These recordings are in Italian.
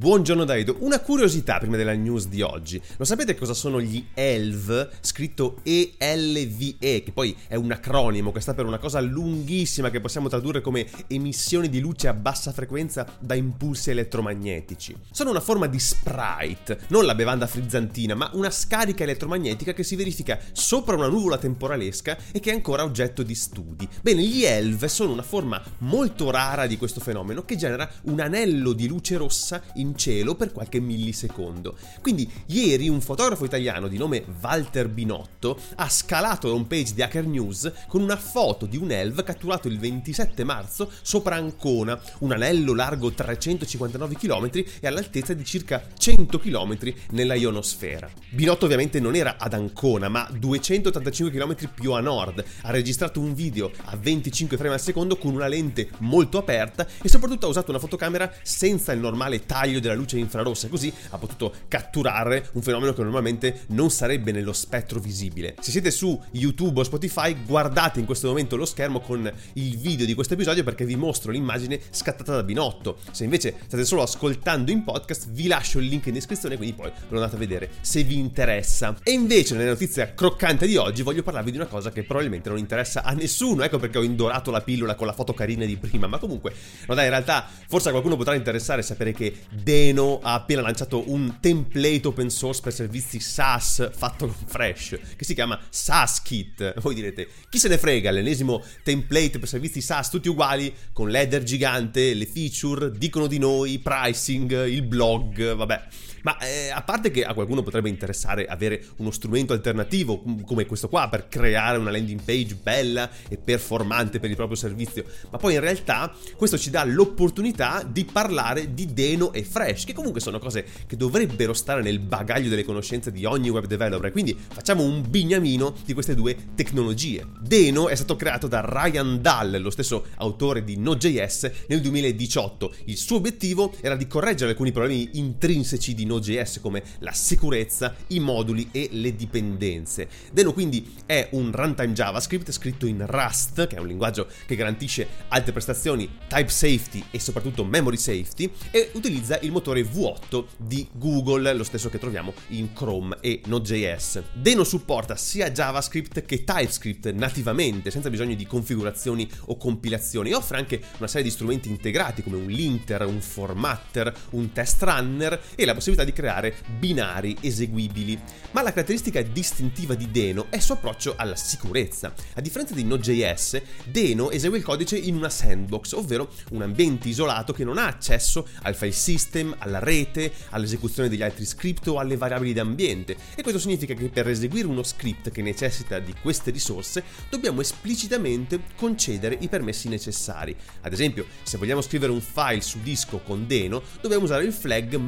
Buongiorno Davido, una curiosità prima della news di oggi. Lo sapete cosa sono gli ELVE, scritto ELVE, che poi è un acronimo che sta per una cosa lunghissima che possiamo tradurre come emissioni di luce a bassa frequenza da impulsi elettromagnetici. Sono una forma di Sprite, non la bevanda frizzantina, ma una scarica elettromagnetica che si verifica sopra una nuvola temporalesca e che è ancora oggetto di studi. Bene, gli ELVE sono una forma molto rara di questo fenomeno che genera un anello di luce rossa in cielo per qualche millisecondo. Quindi ieri un fotografo italiano di nome Walter Binotto ha scalato la homepage di Hacker News con una foto di un ELVE catturato il 27 marzo sopra Ancona, un anello largo 359 km e all'altezza di circa 100 km nella ionosfera. Binotto ovviamente non era ad Ancona, ma 285 km più a nord. Ha registrato un video a 25 frame al secondo con una lente molto aperta e soprattutto ha usato una fotocamera senza il normale taglio della luce infrarossa, così ha potuto catturare un fenomeno che normalmente non sarebbe nello spettro visibile. Se siete su YouTube o Spotify, guardate in questo momento lo schermo con il video di questo episodio perché vi mostro l'immagine scattata da Binotto. Se invece state solo ascoltando in podcast, vi lascio il link in descrizione, quindi poi lo andate a vedere se vi interessa. E invece nella notizia croccante di oggi voglio parlarvi di una cosa che probabilmente non interessa a nessuno, ecco perché ho indorato la pillola con la foto carina di prima, ma comunque no dai, in realtà forse a qualcuno potrà interessare sapere che Deno ha appena lanciato un template open source per servizi SaaS fatto con Fresh, che si chiama SaaS Kit. Voi direte, chi se ne frega, l'ennesimo template per servizi SaaS tutti uguali, con l'header gigante, le feature, dicono di noi, pricing, il blog, vabbè. Ma a parte che a qualcuno potrebbe interessare avere uno strumento alternativo come questo qua per creare una landing page bella e performante per il proprio servizio, ma poi in realtà questo ci dà l'opportunità di parlare di Deno e Fresh, che comunque sono cose che dovrebbero stare nel bagaglio delle conoscenze di ogni web developer, quindi facciamo un bignamino di queste due tecnologie. Deno è stato creato da Ryan Dahl, lo stesso autore di Node.js, nel 2018. Il suo obiettivo era di correggere alcuni problemi intrinseci di Node.js come la sicurezza, i moduli e le dipendenze. Deno quindi è un runtime JavaScript scritto in Rust, che è un linguaggio che garantisce alte prestazioni, type safety e soprattutto memory safety, e utilizza il motore V8 di Google, lo stesso che troviamo in Chrome e Node.js. Deno supporta sia JavaScript che TypeScript nativamente, senza bisogno di configurazioni o compilazioni, e offre anche una serie di strumenti integrati come un linter, un formatter, un test runner e la possibilità di creare binari eseguibili. Ma la caratteristica distintiva di Deno è il suo approccio alla sicurezza. A differenza di Node.js, Deno esegue il codice in una sandbox, ovvero un ambiente isolato che non ha accesso al file system, alla rete, all'esecuzione degli altri script o alle variabili d'ambiente. E questo significa che per eseguire uno script che necessita di queste risorse dobbiamo esplicitamente concedere i permessi necessari. Ad esempio, se vogliamo scrivere un file su disco con Deno, dobbiamo usare il flag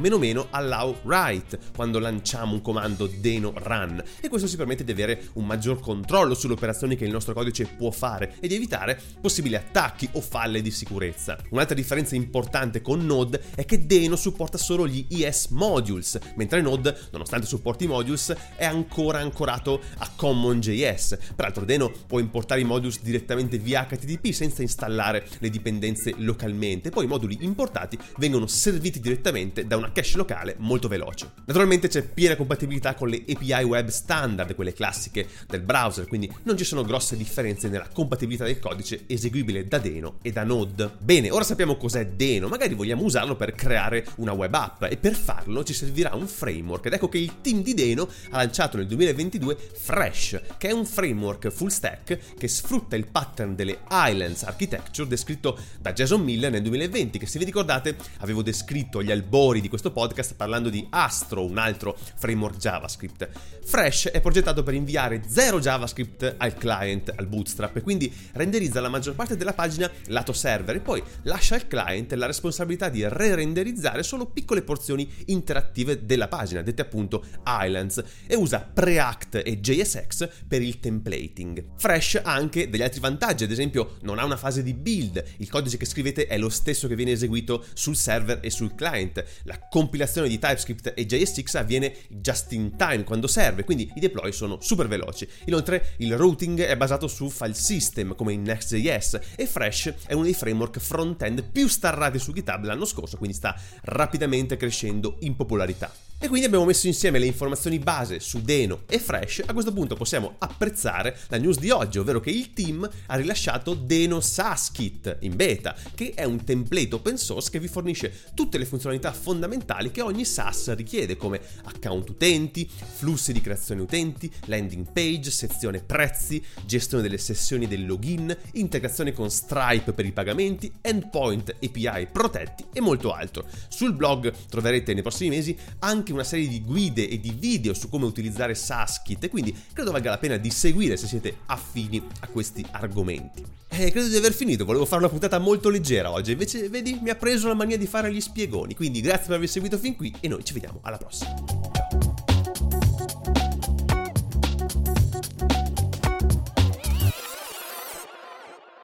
"-allow write" quando lanciamo un comando Deno run, e questo ci permette di avere un maggior controllo sulle operazioni che il nostro codice può fare e di evitare possibili attacchi o falle di sicurezza. Un'altra differenza importante con Node è che Deno supporta solo gli ES modules, mentre Node, nonostante supporti i modules, è ancora ancorato a CommonJS. Peraltro Deno può importare i modules direttamente via HTTP senza installare le dipendenze localmente, poi i moduli importati vengono serviti direttamente da una cache locale molto veloce. Naturalmente c'è piena compatibilità con le API web standard, quelle classiche del browser, quindi non ci sono grosse differenze nella compatibilità del codice eseguibile da Deno e da Node. Bene, ora sappiamo cos'è Deno, magari vogliamo usarlo per creare una web app e per farlo ci servirà un framework, ed ecco che il team di Deno ha lanciato nel 2022 Fresh, che è un framework full stack che sfrutta il pattern delle Islands Architecture descritto da Jason Miller nel 2020, che se vi ricordate avevo descritto agli albori di questo podcast parlando di Astro, un altro framework JavaScript. Fresh è progettato per inviare 0 JavaScript al client, al bootstrap, e quindi renderizza la maggior parte della pagina lato server e poi lascia al client la responsabilità di re-renderizzare solo piccole porzioni interattive della pagina, dette appunto Islands, e usa Preact e JSX per il templating. Fresh ha anche degli altri vantaggi, ad esempio non ha una fase di build, il codice che scrivete è lo stesso che viene eseguito sul server e sul client, la compilazione di TypeScript e JSX avviene just in time quando serve, quindi i deploy sono super veloci. Inoltre il routing è basato su file system come in Next.js e Fresh è uno dei framework front-end più starrati su GitHub l'anno scorso, quindi sta rapidamente crescendo in popolarità. E quindi abbiamo messo insieme le informazioni base su Deno e Fresh. A questo punto possiamo apprezzare la news di oggi, ovvero che il team ha rilasciato Deno SaaS Kit in beta, che è un template open source che vi fornisce tutte le funzionalità fondamentali che ogni SaaS richiede, come account utenti, flussi di creazione utenti, landing page, sezione prezzi, gestione delle sessioni del login, integrazione con Stripe per i pagamenti, endpoint, API protetti e molto altro. Sul blog troverete nei prossimi mesi anche una serie di guide e di video su come utilizzare SaaS Kit, e quindi credo valga la pena di seguire se siete affini a questi argomenti. Credo di aver finito, volevo fare una puntata molto leggera oggi, invece vedi, mi ha preso la mania di fare gli spiegoni, quindi grazie per avermi seguito fin qui e noi ci vediamo alla prossima.